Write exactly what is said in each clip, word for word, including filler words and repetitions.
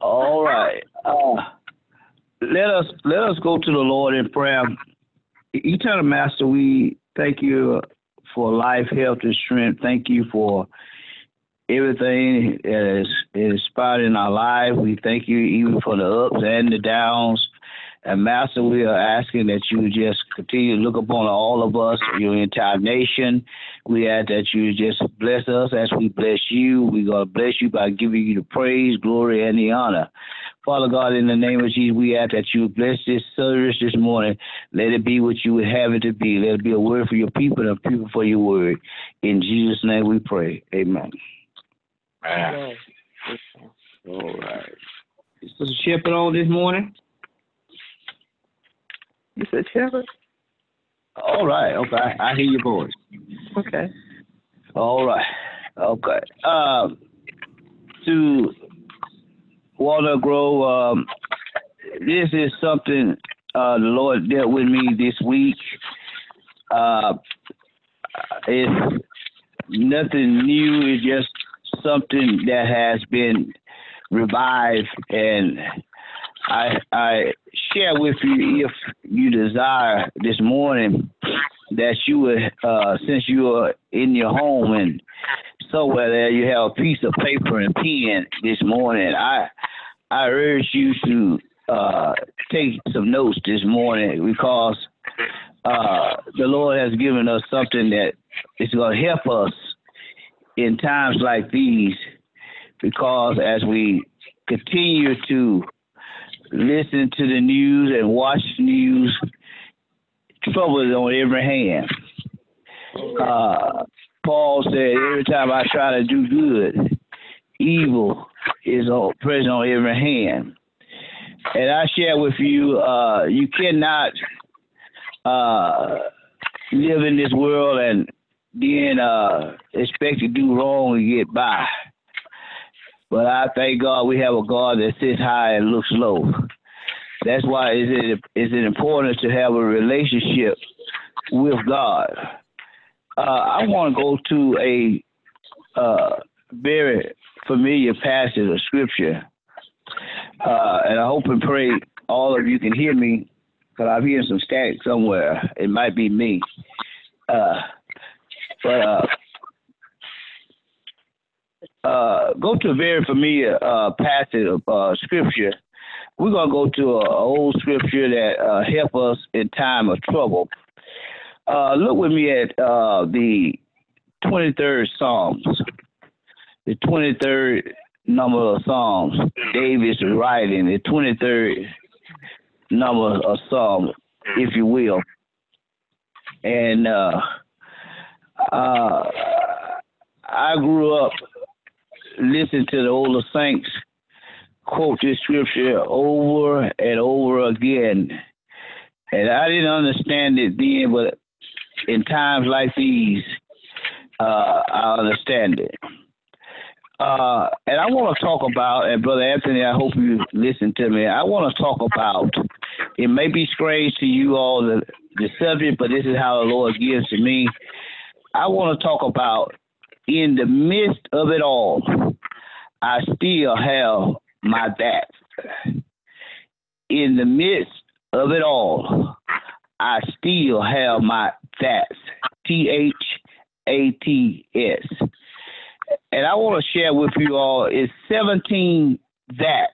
All right. Uh, let us let us go to the Lord in prayer. Eternal Master, we thank you for life, health, and strength. Thank you for everything that is inspired in our life. We thank you even for the ups and the downs. And Master, we are asking that you just continue to look upon all of us, your entire nation. We ask that you just bless us as we bless you. We're going to bless you by giving you the praise, glory, and the honor. Father God, in the name of Jesus, we ask that you bless this service this morning. Let it be what you would have it to be. Let it be a word for your people and a people for your word. In Jesus' name we pray. Amen. Amen. All right. Is Sister Shepherd on this morning? You said Shepherd? All right. Okay. I hear your voice. Okay. All right. Okay. Um, to Walnut Grove, um, this is something uh, the Lord dealt with me this week. Uh, it's nothing new. It's just something that has been revived, and I I share with you, if you desire this morning, that you would, uh, since you are in your home and somewhere there, you have a piece of paper and pen this morning. I I urge you to uh, take some notes this morning, because uh, the Lord has given us something that is going to help us in times like these, because as we continue to listen to the news and watch the news, trouble is on every hand. Uh, Paul said, every time I try to do good, evil is present on every hand. And I share with you, uh, you cannot uh, live in this world and then uh, expect to do wrong and get by. But I thank God we have a God that sits high and looks low. That's why it's important to have a relationship with God. Uh, I want to go to a uh, very familiar passage of Scripture. Uh, and I hope and pray all of you can hear me, because I'm hearing some static somewhere. It might be me. Uh, but... Uh, Uh, go to a very familiar uh, passage of uh, scripture. We're going to go to an old scripture that uh, help us in time of trouble. Uh, look with me at uh, the twenty-third Psalms. The twenty-third number of Psalms. David's writing the twenty-third number of Psalms, if you will. And uh, uh, I grew up listen to the older saints quote this scripture over and over again. And I didn't understand it then, but in times like these, uh, I understand it. Uh, and I want to talk about, and Brother Anthony, I hope you listen to me. I want to talk about, it may be strange to you all, the, the subject, but this is how the Lord gives to me. I want to talk about, in the midst of it all, I still have my that. In the midst of it all, I still have my that's. T H A T S. And I want to share with you all, is seventeen that's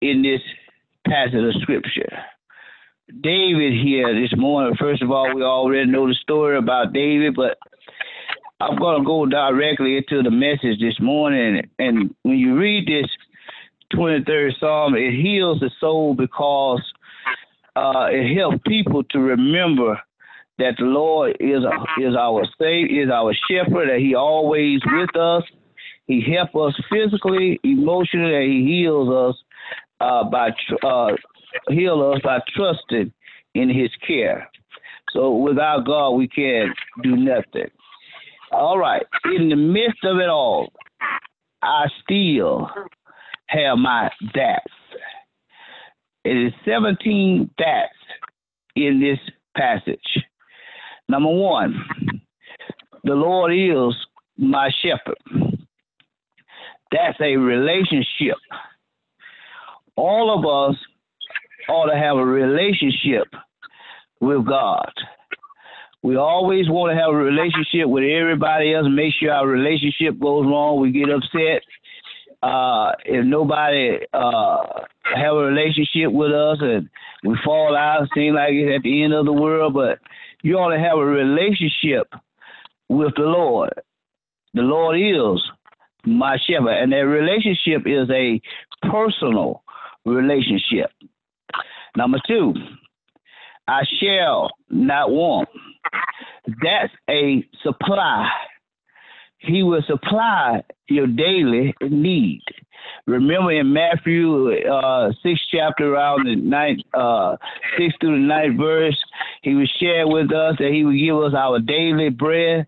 in this passage of Scripture. David here this morning, first of all, we already know the story about David, but I'm going to go directly into the message this morning. And when you read this twenty-third Psalm, it heals the soul, because uh, it helps people to remember that the Lord is, is our Savior, is our shepherd, that he always with us. He helps us physically, emotionally, and he heals us uh, by tr- uh, heal us by trusting in his care. So without God, we can't do nothing. All right. In the midst of it all, I still have my that's. It is seventeen that's in this passage. Number one, the Lord is my shepherd. That's a relationship. All of us ought to have a relationship with God. We always want to have a relationship with everybody else, make sure our relationship goes wrong, we get upset. Uh, if nobody uh, have a relationship with us and we fall out, it seems like it's at the end of the world, but you ought to have a relationship with the Lord. The Lord is my shepherd, and that relationship is a personal relationship. Number two, I shall not want. That's a supply. He will supply your daily need. Remember in Matthew uh, six chapter around the ninth, uh, six through the ninth verse, he was sharing with us that he would give us our daily bread.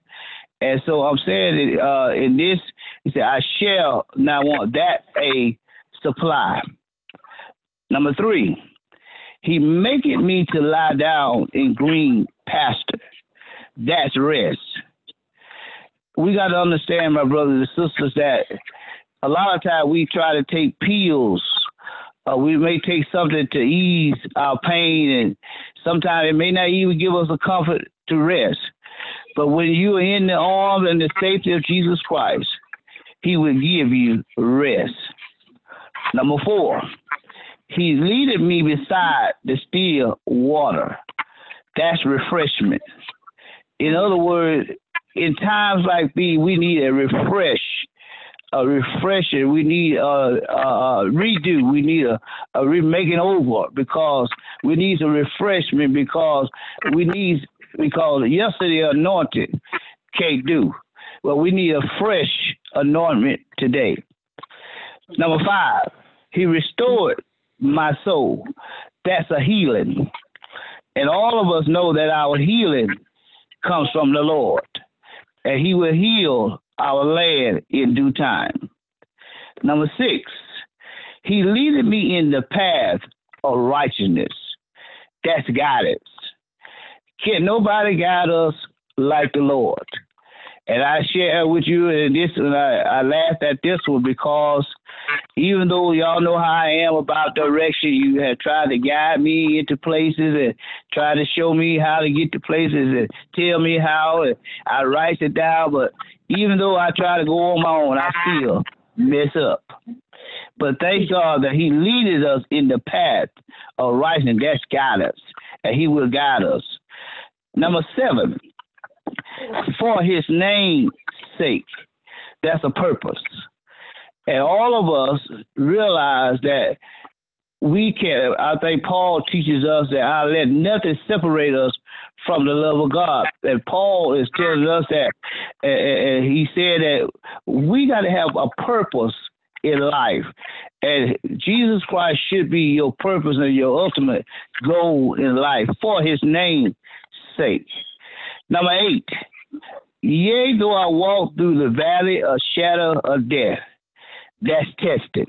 And so I'm saying that, uh, in this, he said, I shall not want. That's a supply. Number three, he maketh me to lie down in green pasture. That's rest. We got to understand, my brothers and sisters, that a lot of times we try to take pills. Uh, we may take something to ease our pain, and sometimes it may not even give us the comfort to rest. But when you are in the arms and the safety of Jesus Christ, he will give you rest. Number four, he leadeth me beside the still water. That's refreshment. In other words, in times like these, we need a refresh, a refresher. We need a, a redo. We need a, a remaking over because we need a refreshment because we need because yesterday anointed can't do. Well, we need a fresh anointment today. Number five, he restored my soul. That's a healing, and all of us know that our healing comes from the Lord. And he will heal our land in due time. Number six, he leadeth me in the path of righteousness. That's guidance. Can nobody guide us like the Lord? And I share with you, and this, and I, I laughed at this one because even though y'all know how I am about direction, you have tried to guide me into places and try to show me how to get to places and tell me how, and I write it down. But even though I try to go on my own, I still mess up. But thank God that he leads us in the path of righteousness. That's guidance, and he will guide us. Number seven, for his name's sake, that's a purpose. And all of us realize that we can, I think Paul teaches us that I let nothing separate us from the love of God. And Paul is telling us that, and he said that we got to have a purpose in life. And Jesus Christ should be your purpose and your ultimate goal in life for his name's sake. Number eight, yea, though I walk through the valley of shadow of death. That's testing.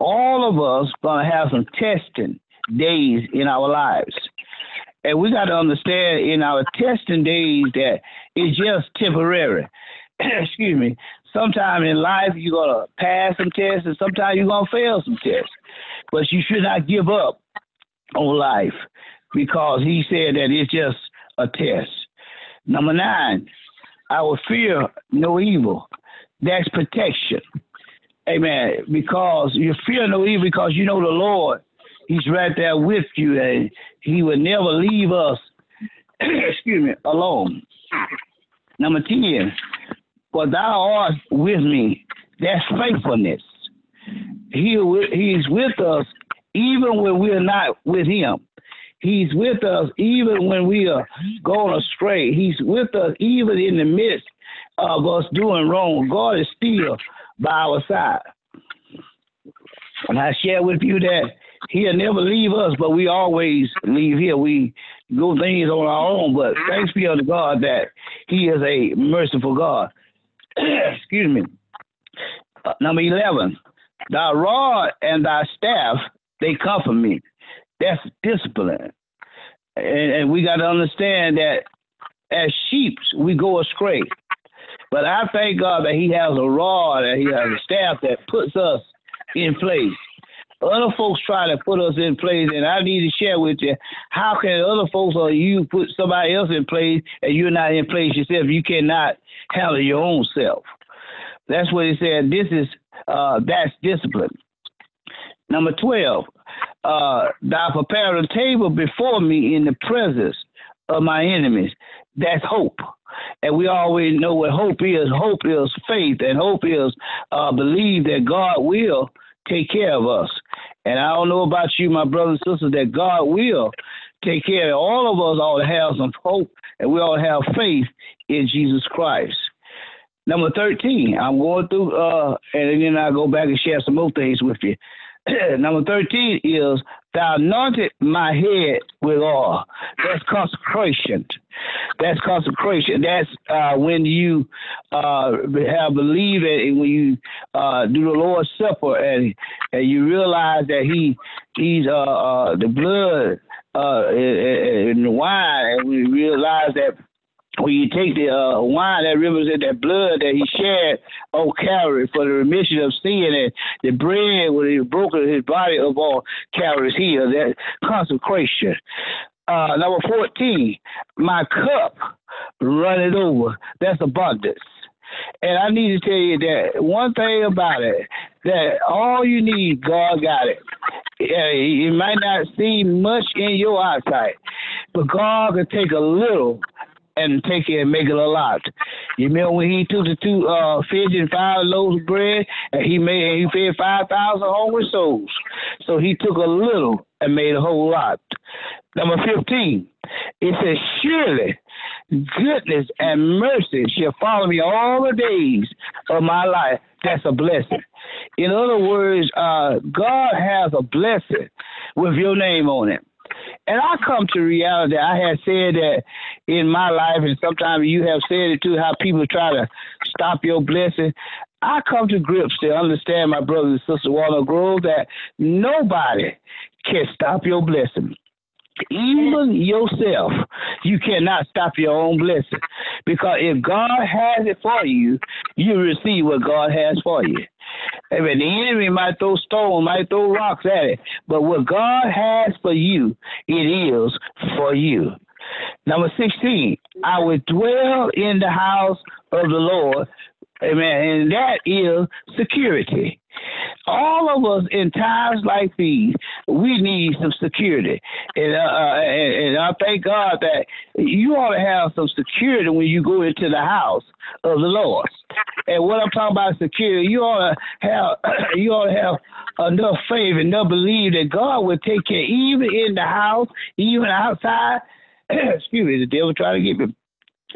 All of us going to have some testing days in our lives. And we got to understand in our testing days that it's just temporary. Excuse me. Sometime in life you're going to pass some tests and sometimes you're going to fail some tests. But you should not give up on life because he said that it's just a test. Number nine, I will fear no evil. That's protection. Amen. Because you fear no evil because you know the Lord, he's right there with you and he will never leave us excuse me, alone. Number ten, for thou art with me. That's faithfulness. He He's with us even when we're not with him. He's with us even when we are going astray. He's with us even in the midst of us doing wrong, God is still by our side. And I share with you that He'll never leave us, but we always leave here. We do things on our own, but thanks be unto God that He is a merciful God. Excuse me. Uh, number eleven, thy rod and thy staff, they comfort me. That's discipline. And, and we got to understand that as sheep, we go astray. But I thank God that He has a rod and He has a staff that puts us in place. Other folks try to put us in place, and I need to share with you, how can other folks or you put somebody else in place and you're not in place yourself? You cannot handle your own self. That's what He said. This is, uh, that's discipline. Number twelve, uh, thou prepare a table before me in the presence of my enemies. That's hope. And we always know what hope is. Hope is faith, and hope is uh, believe that God will take care of us. And I don't know about you, my brothers and sisters, that God will take care of all of us. All have some hope, and we all have faith in Jesus Christ. Number thirteen, I'm going through, uh, and then I'll go back and share some more things with you. Number thirteen is, thou anointed my head with oil. That's consecration. That's consecration. That's uh, when you uh, have believed it, and when you uh, do the Lord's Supper, and and you realize that he he's uh, uh, the blood uh, and the wine, and we realize that when you take the uh, wine that represents that blood that He shed on Calvary for the remission of sin, and the bread when He broke His body of all Calvary's heel, that consecration. Uh, number fourteen, my cup runneth over. That's abundance. And I need to tell you that one thing about it, that all you need, God got it. It might not seem much in your eyesight, but God can take a little and take it and make it a lot. You remember when He took the two uh, fish and five loaves of bread, and he made and he fed five thousand hungry souls. So He took a little and made a whole lot. Number fifteen, it says, surely goodness and mercy shall follow me all the days of my life. That's a blessing. In other words, uh, God has a blessing with your name on it. And I come to reality. I have said that in my life, and sometimes you have said it too, how people try to stop your blessing. I come to grips to understand, my brothers and sisters, Walnut Grove, that nobody can stop your blessing. Even yourself, you cannot stop your own blessing, because if God has it for you, you receive what God has for you. I mean, the enemy might throw stones, might throw rocks at it, but what God has for you, it is for you. Number sixteen, I will dwell in the house of the Lord. Amen. And that is security. All of us in times like these, we need some security. And, uh, and, and I thank God that you ought to have some security when you go into the house of the Lord. And what I'm talking about security, you ought to have you ought to have enough faith, enough belief that God will take care, even in the house, even outside. Excuse me, the devil trying to get me.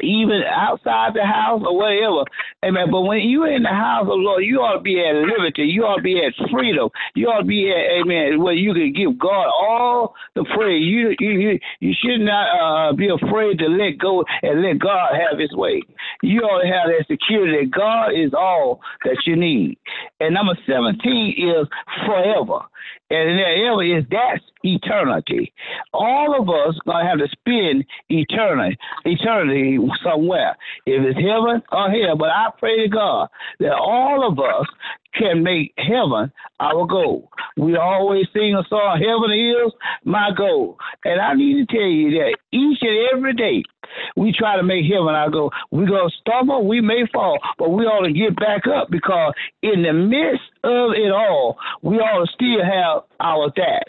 Even outside the house or whatever. Amen. But when you're in the house of the Lord, you ought to be at liberty. You ought to be at freedom. You ought to be at, amen, where you can give God all the praise. You you, you should not uh, be afraid to let go and let God have His way. You ought to have that security that God is all that you need. And number seventeen is forever. And forever is that eternity. All of us gonna have to spend eternity, eternity somewhere. If it's heaven or hell, but I pray to God that all of us can make heaven our goal. We always sing a song, heaven is my goal. And I need to tell you that each and every day we try to make heaven our goal. We're going to stumble, we may fall, but we ought to get back up, because in the midst of it all, we ought to still have our back.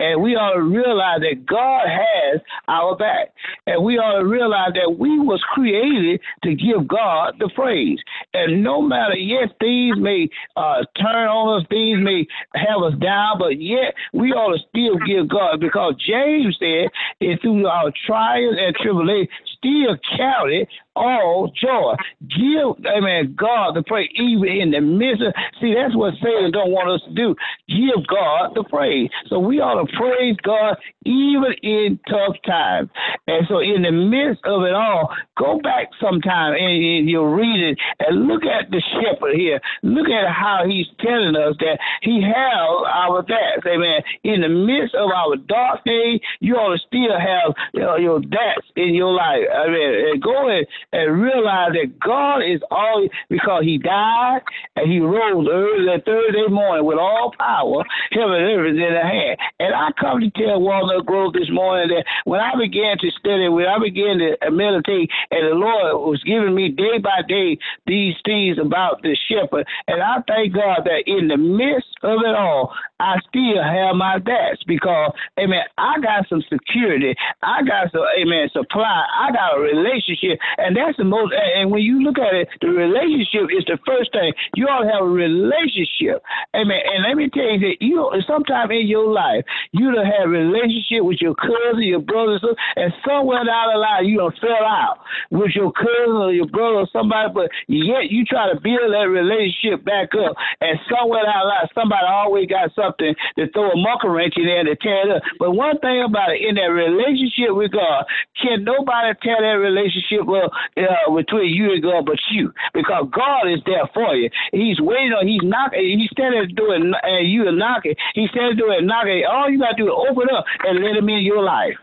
And we ought to realize that God has our back. And we ought to realize that we was created to give God the praise. And no matter, yes, things may Uh, Uh, turn on us, things may have us down, but yet we ought to still give God, because James said, it's through our trials and tribulations still carry all joy. Give, I mean, God the praise, even in the midst of, see, that's what Satan don't want us to do. Give God the praise. So we ought to praise God even in tough times. And so in the midst of it all, go back sometime and, and you'll read it and look at the shepherd here. Look at how he's telling us that he held our backs. Amen. In the midst of our dark days, you ought to still have, you know, your debts in your life. I mean, and go ahead and realize that God is always, because he died and he rose early that Thursday morning with all power, heaven and earth is in the hand. And I come to tell Walnut Grove this morning that when I began to study, when I began to meditate, and the Lord was giving me day by day these things about the shepherd, and I thank God that in the midst of it all, I still have my debts because, amen, I got some security. I got some, amen, supply. I got a relationship. And that's the most, and when you look at it, the relationship is the first thing. You ought to have a relationship. Amen. And let me tell you that you, sometime in your life, you done had a relationship with your cousin, your brother, and somewhere down the line, you done fell out with your cousin or your brother or somebody, but yet you try to build that relationship back up. And somewhere down the line, somebody always got something to throw a monkey wrench in there to tear it up. But one thing about it, in that relationship with God, can nobody tear that relationship up uh, between you and God but you, because God is there for you. He's waiting on, he's knocking, he's standing at the door and uh, you are knocking. He's standing at the door and knocking. All you got to do is open up and let him in your life.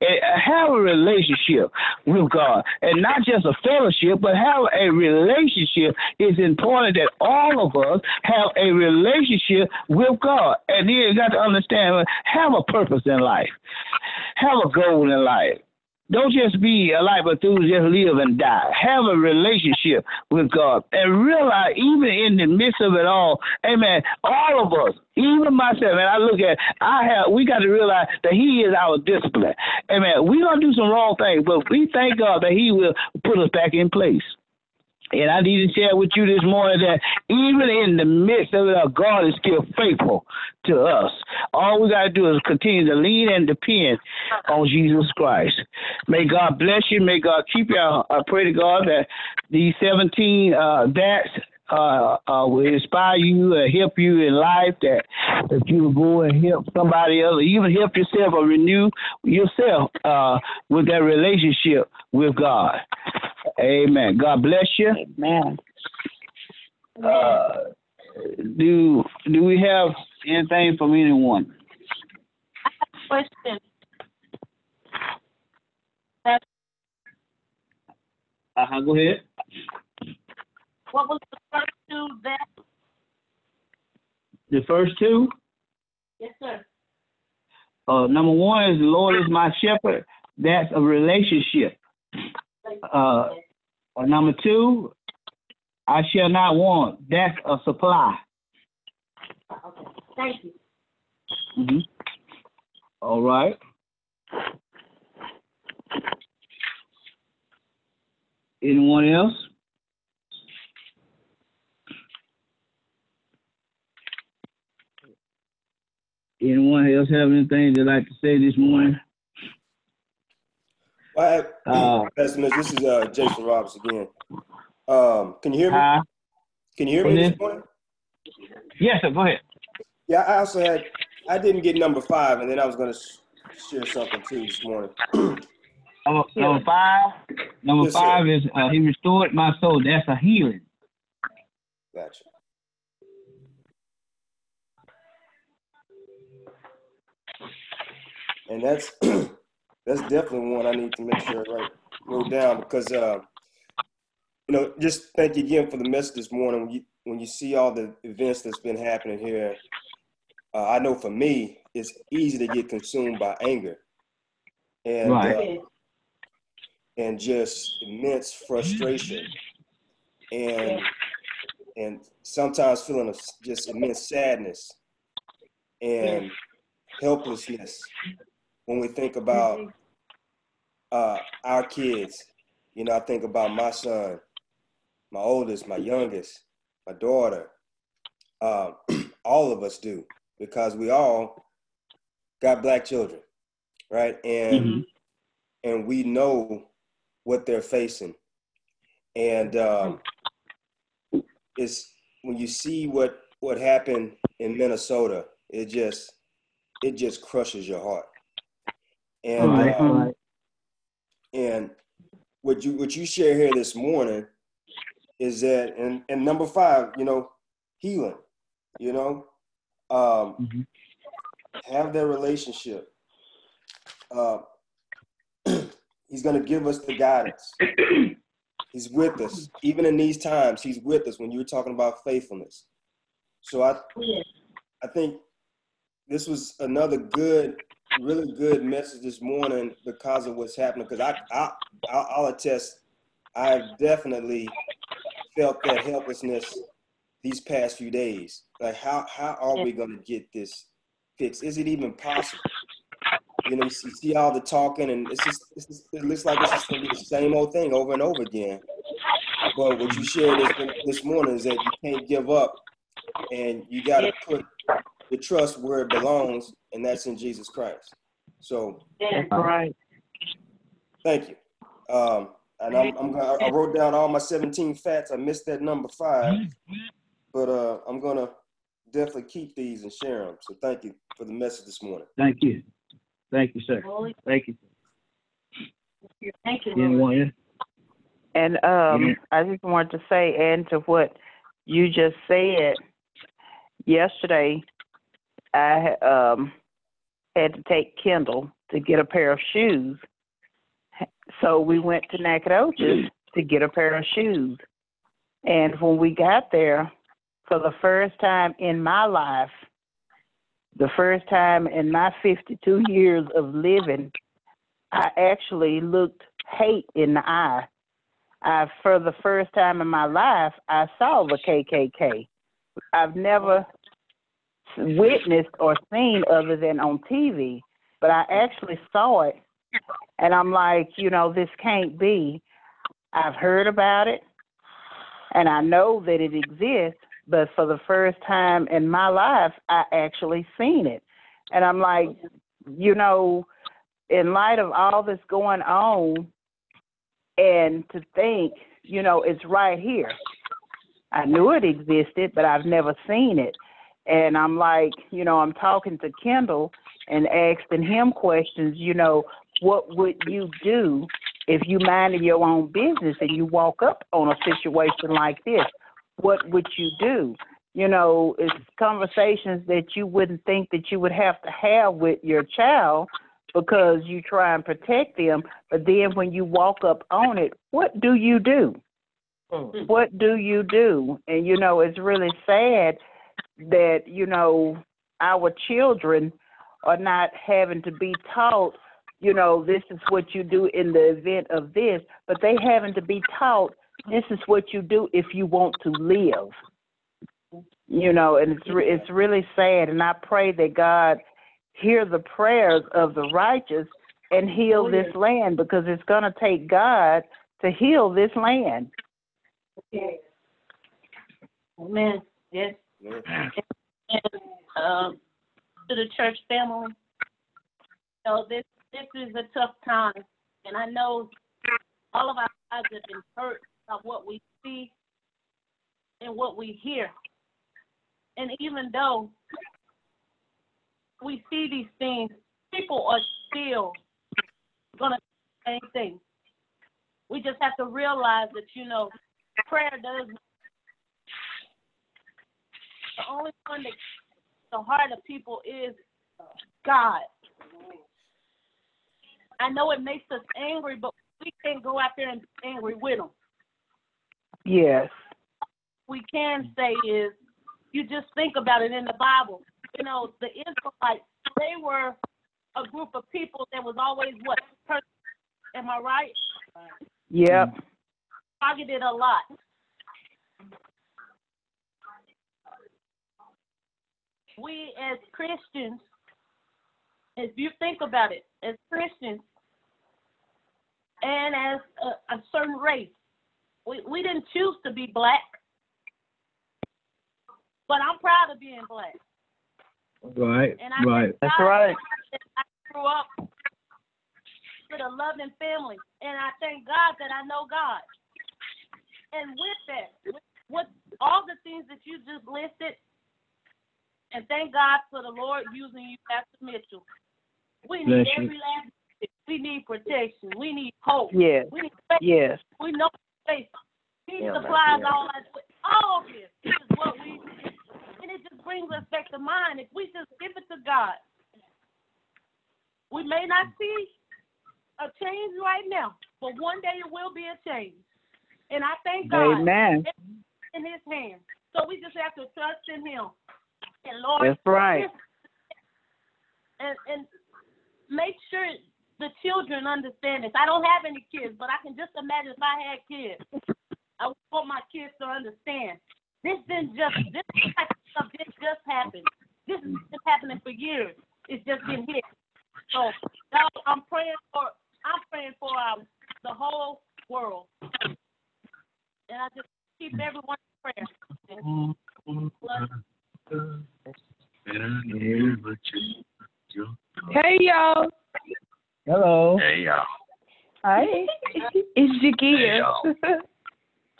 And have a relationship with God, and not just a fellowship, but have a relationship. It's important that all of us have a relationship with God. And then you got to understand, have a purpose in life. Have a goal in life. Don't just be a life of those just live and die. Have a relationship with God and realize even in the midst of it all, amen, all of us, even myself, and I look at, I have, we got to realize that he is our discipline. Amen. We're going to do some wrong things, but we thank God that he will put us back in place. And I need to share with you this morning that even in the midst of it all, God is still faithful to us. All we got to do is continue to lean and depend on Jesus Christ. May God bless you. May God keep you. I pray to God that these seventeen uh, that's Uh, uh, will inspire you and help you in life, that if you go and help somebody else, even help yourself or renew yourself uh, with that relationship with God. Amen. God bless you. Amen. Uh, do do we have anything from anyone? I have a question. Uh-huh, go ahead. What was the first two that? The first two? Yes, sir. Uh, number one is the Lord is my shepherd. That's a relationship. Uh, number two, I shall not want. That's a supply. Okay. Thank you. Mm-hmm. All right. Anyone else? Anyone else have anything they'd like to say this morning? Well, I have, uh, this is uh, Jason Roberts again. Um, can you hear me? Uh, can you hear me this morning? Yes, sir, go ahead. Yeah, I also had, I didn't get number five, and then I was going to sh- share something too this morning. number, number five, number yes, five sir. is uh, he restored my soul. That's a healing. Gotcha. And that's that's definitely one I need to make sure I wrote down because, uh, you know, just thank you again for the message this morning. When you, when you see all the events that's been happening here, uh, I know for me, it's easy to get consumed by anger and, right. uh, and just immense frustration and, and sometimes feeling of just immense sadness and helplessness. When we think about uh, our kids, you know, I think about my son, my oldest, my youngest, my daughter, uh, all of us do, because we all got black children, right? And mm-hmm. and we know what they're facing. And um, it's when you see what what happened in Minnesota, it just it just crushes your heart. And all right, um, all right. and what you what you share here this morning is that, and, and number five, you know, healing, you know, um, mm-hmm. have that relationship. Uh, he's going to give us the guidance. He's with us. Even in these times, he's with us when you were talking about faithfulness. So I, I think this was another good, really good message this morning because of what's happening. Because I, I, I'll attest, I've definitely felt that helplessness these past few days. Like, how how are we going to get this fixed? Is it even possible? You know, you see all the talking, and it's just, it's just it looks like it's just going to be the same old thing over and over again. But what you shared this, this morning is that you can't give up, and you got to put the trust where it belongs, and that's in Jesus Christ. So, all right. Thank you. Um, and I'm, I'm gonna, I wrote down all my seventeen facts. I missed that number five, but uh, I'm gonna definitely keep these and share them. So, thank you for the message this morning. Thank you. Thank you, sir. Thank you. Thank you. And um, I just wanted to say, and to what you just said, yesterday I um, had to take Kendall to get a pair of shoes. So we went to Nacogdoches to get a pair of shoes. And when we got there, for the first time in my life, the first time in my fifty-two years of living, I actually looked hate in the eye. I, for the first time in my life, I saw the K K K. I've never witnessed or seen other than on T V, but I actually saw it. And I'm like, you know, this can't be. I've heard about it, and I know that it exists, but for the first time in my life, I actually seen it. And I'm like, you know, in light of all this going on, and to think, you know, it's right here. I knew it existed, but I've never seen it. And I'm like, you know, I'm talking to Kendall and asking him questions, you know, what would you do if you minded your own business and you walk up on a situation like this? What would you do? You know, it's conversations that you wouldn't think that you would have to have with your child because you try and protect them. But then when you walk up on it, what do you do? Mm-hmm. What do you do? And, you know, it's really sad that, you know, our children are not having to be taught, you know, this is what you do in the event of this, but they having to be taught this is what you do if you want to live, you know, and it's re- it's really sad. And I pray that God hear the prayers of the righteous and heal this land, because it's going to take God to heal this land. Okay. Amen. Yes. Amen. And, um, to the church family, you know, this, this is a tough time, and I know all of our lives have been hurt by what we see and what we hear. And even though we see these things, people are still going to do the same thing. We just have to realize that, you know, prayer does not. The only one that the heart of people is God. I know it makes us angry, but we can't go out there and be angry with them. Yes. What we can say is, you just think about it in the Bible. You know, the Israelites, they were a group of people that was always what? Am I right? Yep. Targeted a lot. We as Christians, if you think about it, as Christians and as a, a certain race, we, we didn't choose to be black, but I'm proud of being black. Right, and I right. That's right. I grew up adopted a loving family, and I thank God that I know God. And with that, with all the things that you just listed, and thank God for the Lord using you, Pastor Mitchell. We need every last thing. We need protection. We need hope. Yes. We need faith. Yes. We know faith. He yeah, supplies yeah. all us with all of this. This is what we need. And it just brings us back to mind. If we just give it to God, we may not see a change right now, but one day it will be a change. And I thank God Amen. in his hands. So we just have to trust in him. And Lord, that's right. And, and make sure the children understand this. I don't have any kids, but I can just imagine if I had kids. I want my kids to understand. This didn't just, this type of stuff didn't just happen. This has been happening for years. It's just been hit. So God, I'm praying for, I'm praying for um, the whole world. And I just keep everyone in prayer. Hey, y'all. Hello. Hey, y'all. Hi. It's Jakeia. Hey, y'all.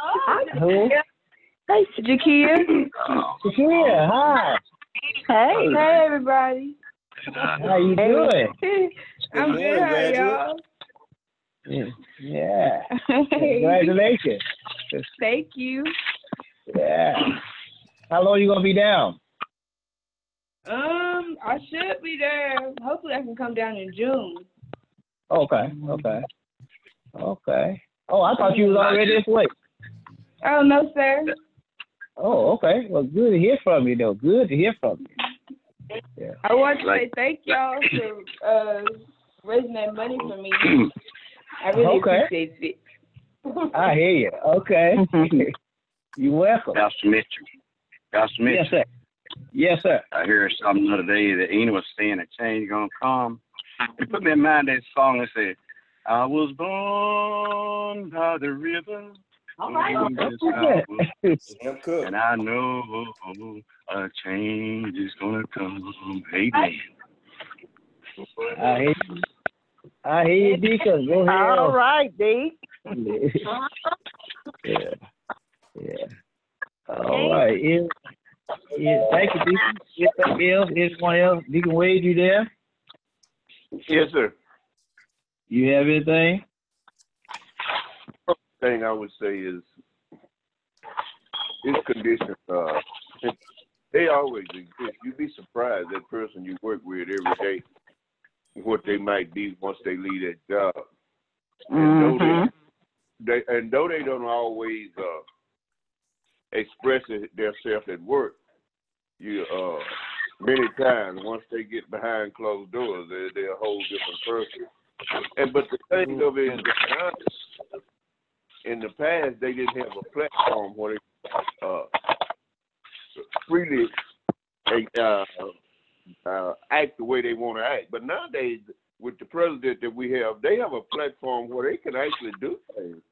Oh, who? Hey, Jakeia. Oh, Jakeia, hi. Hey. Hey, everybody. How you doing? I'm good, good. How y'all? Yeah. yeah. Hey. Congratulations. Thank you. Yeah. How long are you gonna be down? Um, I should be there. Hopefully I can come down in June. Okay, okay. Okay. Oh, I thought you was already this way. Oh, no, sir. Oh, okay. Well, good to hear from you, though. Good to hear from you. Yeah. I want to say thank y'all for uh, raising that money for me. I really okay. appreciate it. I hear you. Okay. You're welcome. Pastor Mitchell. Pastor Mitchell. Yes, sir. Yes, sir. I heard something the other day that Ena was saying a change going to come. It put me in mind that song that said, I was born by the river. All right. And I know a change is gonna come. Amen. I hear you. I hear you, Deacon. Go ahead. All right, D. yeah. Yeah. All right. Yeah. Yeah. Thank you, Deacon. Yes, sir. Bill. Anyone else? Deacon Wade, you there? Yes, sir. You have anything? Thing I would say is his condition. Uh, they always exist. You'd be surprised that person you work with every day, what they might be once they leave that job. And mm-hmm. though they, they and though they don't always uh, express it, themselves at work, you uh, many times once they get behind closed doors, they, they're a whole different person. And but the thing of it is, honest. In the past, they didn't have a platform where they uh, freely uh, uh, act the way they want to act. But nowadays, with the president that we have, they have a platform where they can actually do things.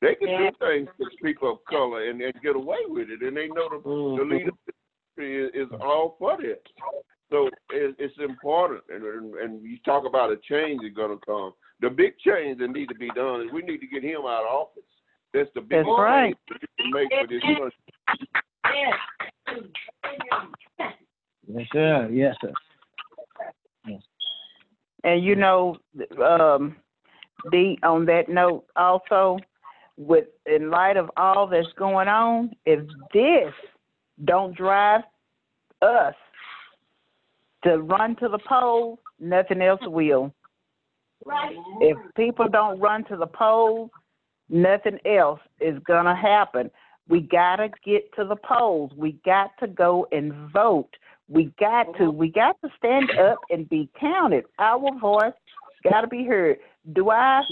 They can yeah. do things to people of color and, and get away with it. And they know the, mm-hmm. the leader is, is all for that. So it, it's important. And, and, and you talk about a change that's going to come. The big change that needs to be done is we need to get him out of office. That's the big That's right. change that we make for this country. Yes. Yes, sir. Yes, sir. Yes. And you know, um, D, on that note, also, with in light of all that's going on, if this don't drive us to run to the polls, nothing else will. Right. If people don't run to the polls, nothing else is going to happen. We got to get to the polls. We got to go and vote. We got to. We got to stand up and be counted. Our voice got to be heard. Do I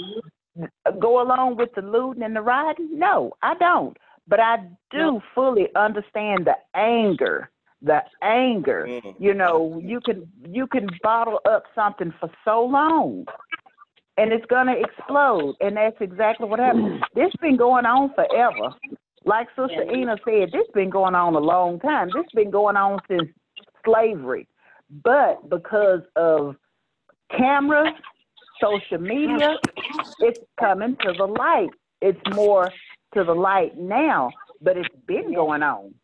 go along with the looting and the rioting? No, I don't. But I do fully understand the anger. The anger, you know, you can you can bottle up something for so long, and it's gonna explode, and that's exactly what happened. This been going on forever, like Sister Ena said. This been going on a long time. This been going on since slavery, but because of cameras social media, it's coming to the light. It's more to the light now, but it's been going on.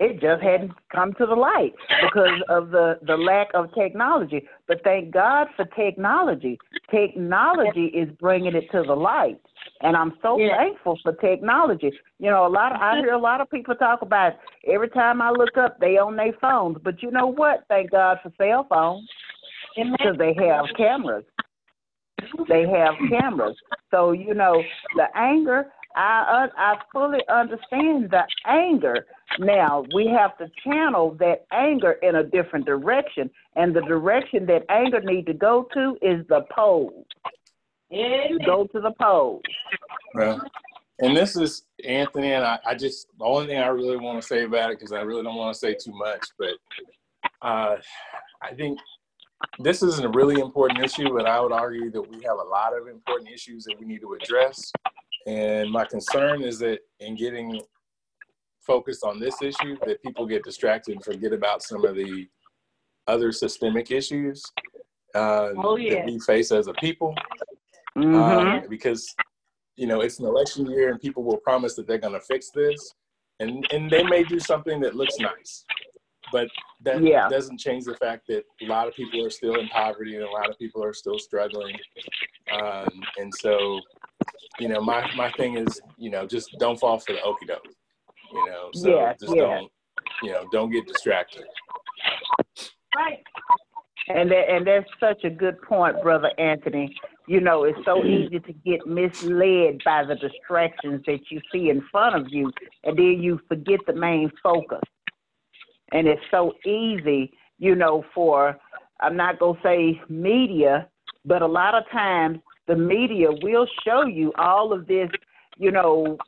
It just hadn't come to the light because of the, the lack of technology. But thank God for technology. Technology is bringing it to the light. And I'm so yeah. thankful for technology. You know, a lot of, I hear a lot of people talk about it. Every time I look up, they on their phones. But you know what? Thank God for cell phones because they have cameras. They have cameras. So, you know, the anger, I, I fully understand the anger. Now, we have to channel that anger in a different direction. And the direction that anger needs to go to is the polls. Go to the polls. Well, and this is, Anthony, and I, I just, the only thing I really want to say about it, because I really don't want to say too much, but uh, I think this is a really important issue, but I would argue that we have a lot of important issues that we need to address. And my concern is that in getting focused on this issue, that people get distracted and forget about some of the other systemic issues uh, oh, yeah. that we face as a people. Mm-hmm. uh, because, you know, it's an election year and people will promise that they're going to fix this. And, and they may do something that looks nice, but that yeah. doesn't change the fact that a lot of people are still in poverty and a lot of people are still struggling. Um, and so, you know, my, my thing is, you know, just don't fall for the okie doke. You know, so yeah, just yeah. don't, you know, don't get distracted. Right. And that, and that's such a good point, Brother Anthony. You know, it's so easy to get misled by the distractions that you see in front of you, and then you forget the main focus. And it's so easy, you know, for, I'm not going to say media, but a lot of times the media will show you all of this, you know,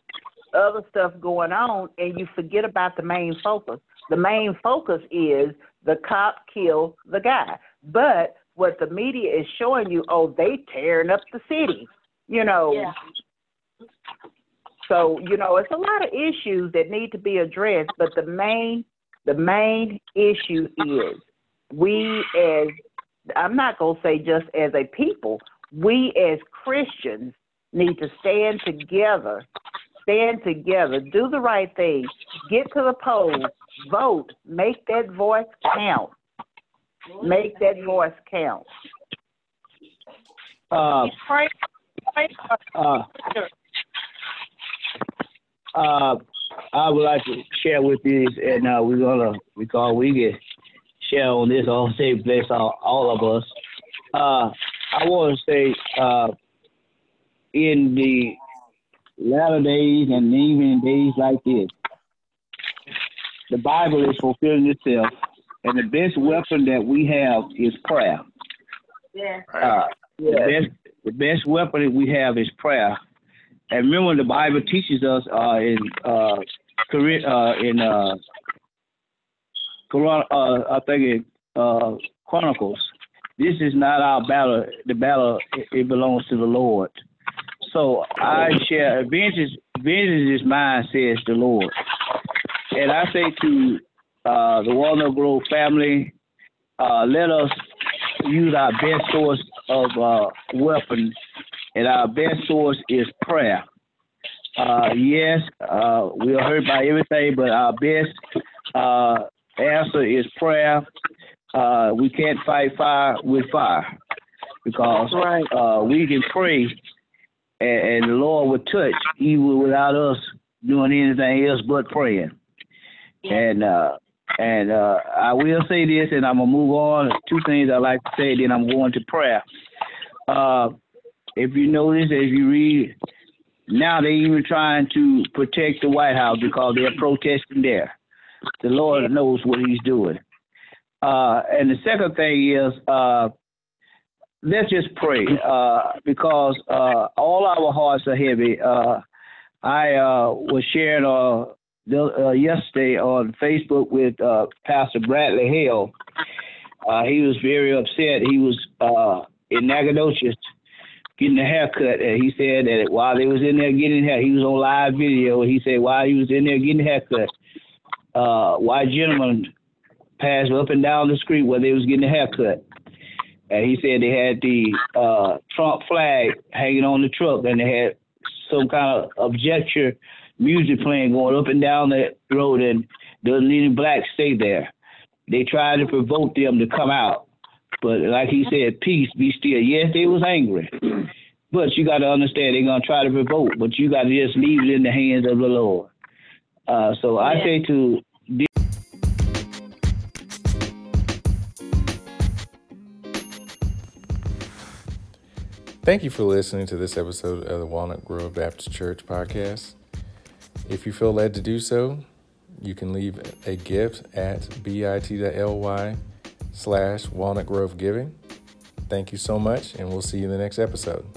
other stuff going on, and you forget about the main focus. The main focus is the cop killed the guy. But what the media is showing you, oh, they tearing up the city, you know. Yeah. So, you know, it's a lot of issues that need to be addressed, but the main, the main issue is we as, I'm not going to say just as a people, we as Christians need to stand together Stand together, do the right thing, get to the polls, vote, make that voice count. Make that voice count. Uh, uh, uh, I would like to share with you, and uh, we're going to, we call we get share on this all day, bless all, all of us. Uh, I want to say uh, in the latter days and even days like this, the Bible is fulfilling itself, and the best weapon that we have is prayer. Yeah. Uh, yeah. The best, the best weapon that we have is prayer. And remember, the Bible teaches us uh, in uh, uh, in uh, Quran, uh, I think it uh, Chronicles. This is not our battle. The battle it, it belongs to the Lord. So I share, vengeance, vengeance is mine, says the Lord. And I say to uh, the Walnut Grove family, uh, let us use our best source of uh, weapons, and our best source is prayer. Uh, yes, uh, we are hurt by everything, but our best uh, answer is prayer. Uh, we can't fight fire with fire because uh, we can pray, and the Lord would touch even without us doing anything else but praying. And uh, and uh, I will say this, and I'm going to move on. There's two things I like to say, then I'm going to prayer. Uh, if you notice, if you read, now they're even trying to protect the White House because they're protesting there. The Lord knows what he's doing. Uh, and the second thing is, uh, let's just pray uh, because uh, all our hearts are heavy. Uh, I uh, was sharing uh, the, uh, yesterday on Facebook with uh, Pastor Bradley Hill. Uh, he was very upset. He was uh, in Nacogdoches getting a haircut, and he said that while they was in there getting hair, he was on live video. He said while he was in there getting a haircut, uh, white gentlemen passed up and down the street where they was getting a haircut. And he said they had the uh, Trump flag hanging on the truck, and they had some kind of objection music playing going up and down that road, and the leading blacks stayed there. They tried to provoke them to come out. But like he said, peace, be still. Yes, they was angry. But you got to understand they're going to try to provoke, but you got to just leave it in the hands of the Lord. Uh, so I yeah. say to... Thank you for listening to this episode of the Walnut Grove Baptist Church podcast. If you feel led to do so, you can leave a gift at bit.ly slash Walnut Grove Giving. Thank you so much, and we'll see you in the next episode.